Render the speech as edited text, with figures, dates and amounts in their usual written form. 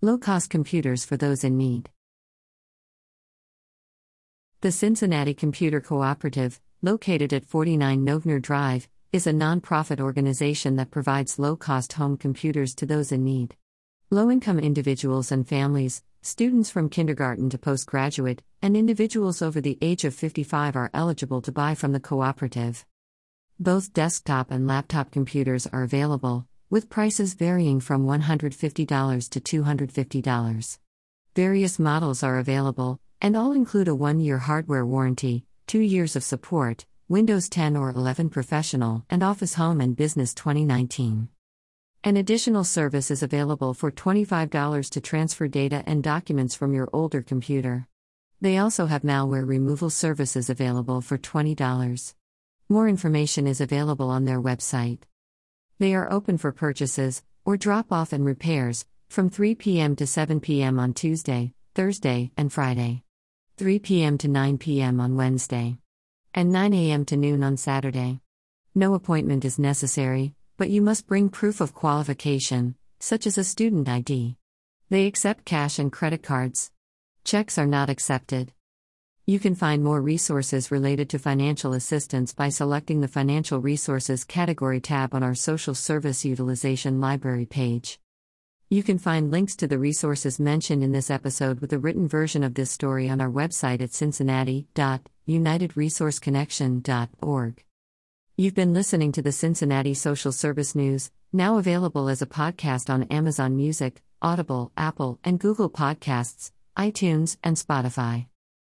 Low-cost computers for those in need. The Cincinnati Computer Cooperative, located at 49 Novner Drive, is a nonprofit organization that provides low-cost home computers to those in need. Low-income individuals and families, students from kindergarten to postgraduate, and individuals over the age of 55 are eligible to buy from the cooperative. Both desktop and laptop computers are available, with prices varying from $150 to $250. Various models are available, and all include a 1-year hardware warranty, 2 years of support, Windows 10 or 11 Professional, and Office Home and Business 2019. An additional service is available for $25 to transfer data and documents from your older computer. They also have malware removal services available for $20. More information is available on their website. They are open for purchases, or drop-off and repairs, from 3 p.m. to 7 p.m. on Tuesday, Thursday, and Friday, 3 p.m. to 9 p.m. on Wednesday, and 9 a.m. to noon on Saturday. No appointment is necessary, but you must bring proof of qualification, such as a student ID. They accept cash and credit cards. Checks are not accepted. You can find more resources related to financial assistance by selecting the Financial Resources category tab on our Social Service Utilization Library page. You can find links to the resources mentioned in this episode with a written version of this story on our website at cincinnati.unitedresourceconnection.org. You've been listening to the Cincinnati Social Service News, now available as a podcast on Amazon Music, Audible, Apple, and Google Podcasts, iTunes, and Spotify.